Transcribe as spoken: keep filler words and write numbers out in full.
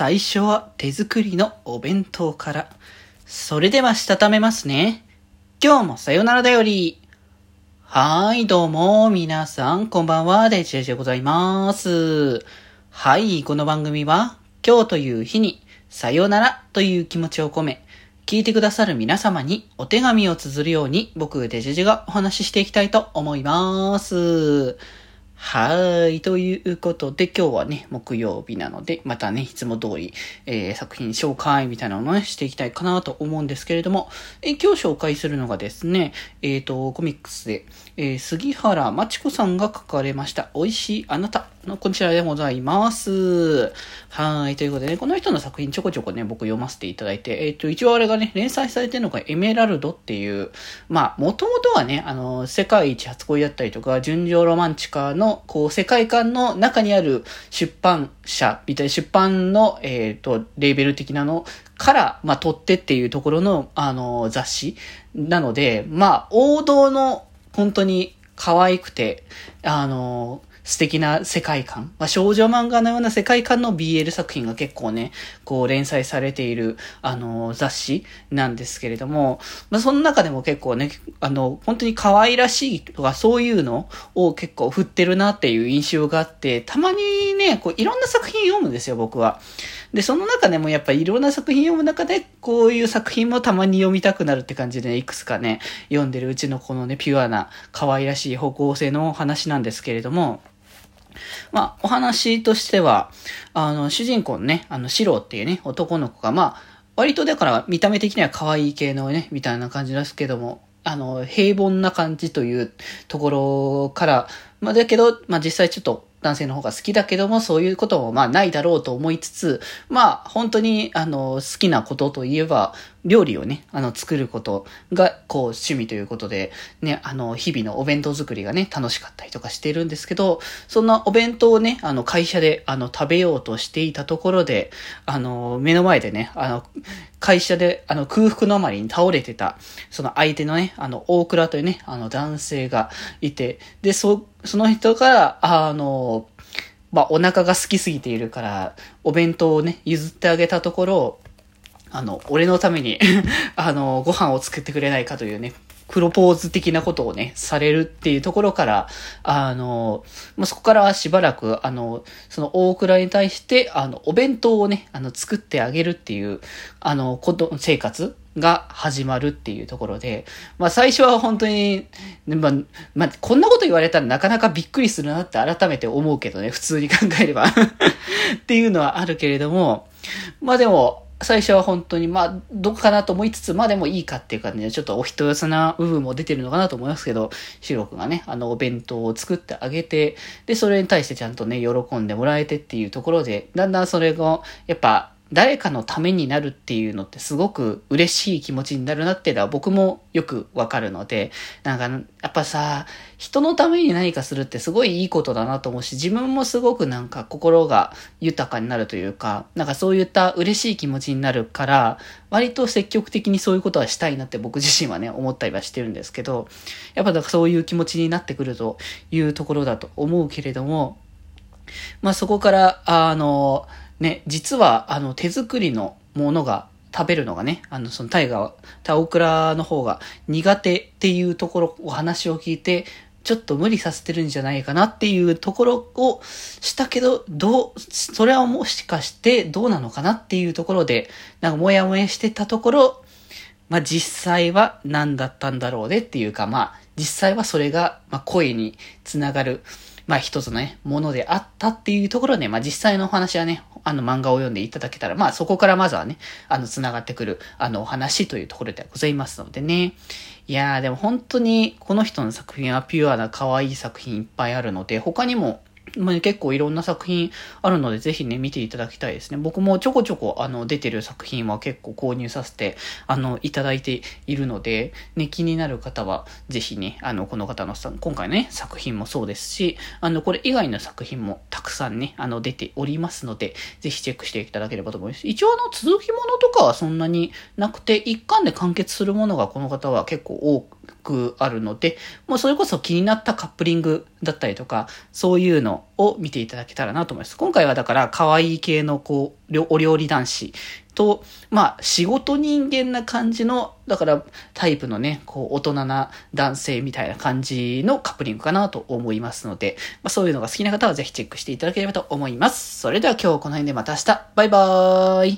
最初は手作りのお弁当から。それではしたためますね。今日もさよならだより。はーい、どうも皆さんこんばんは、デジェジでございます。はい、この番組は今日という日にさよならという気持ちを込め、聞いてくださる皆様にお手紙を綴るように僕デジェジがお話ししていきたいと思います。はーい、ということで今日はね、木曜日なので、またね、いつも通り、えー、作品紹介みたいなのをね、していきたいかなと思うんですけれども、えー、今日紹介するのがですね、えっと、コミックスで、えー、杉原まちこさんが書かれました、おいしいあなたのこちらでございます。はーい、ということでね、この人の作品ちょこちょこね、僕読ませていただいて、えっと、一応あれがね、連載されてるのがエメラルドっていう、まあ、もともとはね、あの、世界一初恋だったりとか、純情ロマンチカのこう世界観の中にある出版社みたいな出版の、えー、とレーベル的なのから、まあ、取ってっていうところの、あの雑誌なので、まあ、王道の本当に可愛くて、あの素敵な世界観、まあ、少女漫画のような世界観の ビーエル 作品が結構ねこう連載されている、あの雑誌なんですけれども、まあ、その中でも結構ね、あの本当に可愛らしいとかそういうのを結構振ってるなっていう印象があって、たまにねこういろんな作品読むんですよ僕は。でその中でもやっぱりいろんな作品読む中でこういう作品もたまに読みたくなるって感じで、ね、いくつかね読んでるうちのこのねピュアな可愛らしい方向性の話なんですけれども、まあ、お話としては、あの、主人公のね、あの、シローっていうね、男の子が、まあ、割とだから見た目的には可愛い系のね、みたいな感じですけども、あの、平凡な感じというところから、まあ、だけど、まあ、実際ちょっと、男性の方が好きだけども、そういうこともまあないだろうと思いつつ、まあ本当にあの好きなことといえば料理をね、あの作ることがこう趣味ということでね、あの日々のお弁当作りがね楽しかったりとかしてるんですけど、そんなお弁当をね、あの会社であの食べようとしていたところで、あの目の前でね、あの会社であの空腹のあまりに倒れてたその相手のね、あの大倉というね、あの男性がいて、でそその人が、あの、まあ、お腹が空きすぎているから、お弁当をね、譲ってあげたところ、あの、俺のために、あの、ご飯を作ってくれないかというね、プロポーズ的なことをね、されるっていうところから、あの、まあ、そこからしばらく、あの、その大倉に対して、あの、お弁当をね、あの、作ってあげるっていう、あの、こと、生活が始まるっていうところで、まあ、最初は本当に、まあ、まあ、こんなこと言われたらなかなかびっくりするなって改めて思うけどね、普通に考えれば。っていうのはあるけれども、まあでも、最初は本当に、まあ、どこかなと思いつつ、まあでもいいかっていうかね、ちょっとお人よしな部分も出てるのかなと思いますけど、シロ君がね、あの、お弁当を作ってあげて、で、それに対してちゃんとね、喜んでもらえてっていうところで、だんだんそれが、やっぱ、誰かのためになるっていうのってすごく嬉しい気持ちになるなっていうのは僕もよくわかるので、なんかやっぱさ、人のために何かするってすごいいいことだなと思うし、自分もすごくなんか心が豊かになるというか、なんかそういった嬉しい気持ちになるから、割と積極的にそういうことはしたいなって僕自身はね、思ったりはしてるんですけど、やっぱなんかそういう気持ちになってくるというところだと思うけれども、まあそこから、あの、ね、実は、あの、手作りのものが食べるのがね、あの、そのタイガー、タオクラの方が苦手っていうところ、お話を聞いて、ちょっと無理させてるんじゃないかなっていうところをしたけど、どう、それはもしかしてどうなのかなっていうところで、なんかもやもやしてたところ、まあ、実際は何だったんだろうねっていうか、まあ、実際はそれが、まあ、恋につながる。まあ一つのね、ものであったっていうところで、まあ実際のお話はね、あの漫画を読んでいただけたら、まあそこからまずはね、あの繋がってくる、あのお話というところでございますのでね。いやーでも本当にこの人の作品はピュアな可愛い作品いっぱいあるので、他にも、まあ、結構いろんな作品あるので、ぜひね、見ていただきたいですね。僕もちょこちょこ、あの、出てる作品は結構購入させて、あの、いただいているので、ね、気になる方は、ぜひね、あの、この方のさ、今回のね、作品もそうですし、あの、これ以外の作品もたくさんね、あの、出ておりますので、ぜひチェックしていただければと思います。一応、あの、続きものとかはそんなになくて、一巻で完結するものがこの方は結構多く、くあるので、もうそれこそ気になったカップリングだったりとか、そういうのを見ていただけたらなと思います。今回はだから可愛い系のこうお料理男子と、まあ仕事人間な感じの、だからタイプのね、こう大人な男性みたいな感じのカップリングかなと思いますので、まあ、そういうのが好きな方はぜひチェックしていただければと思います。それでは今日この辺で、また明日。バイバーイ。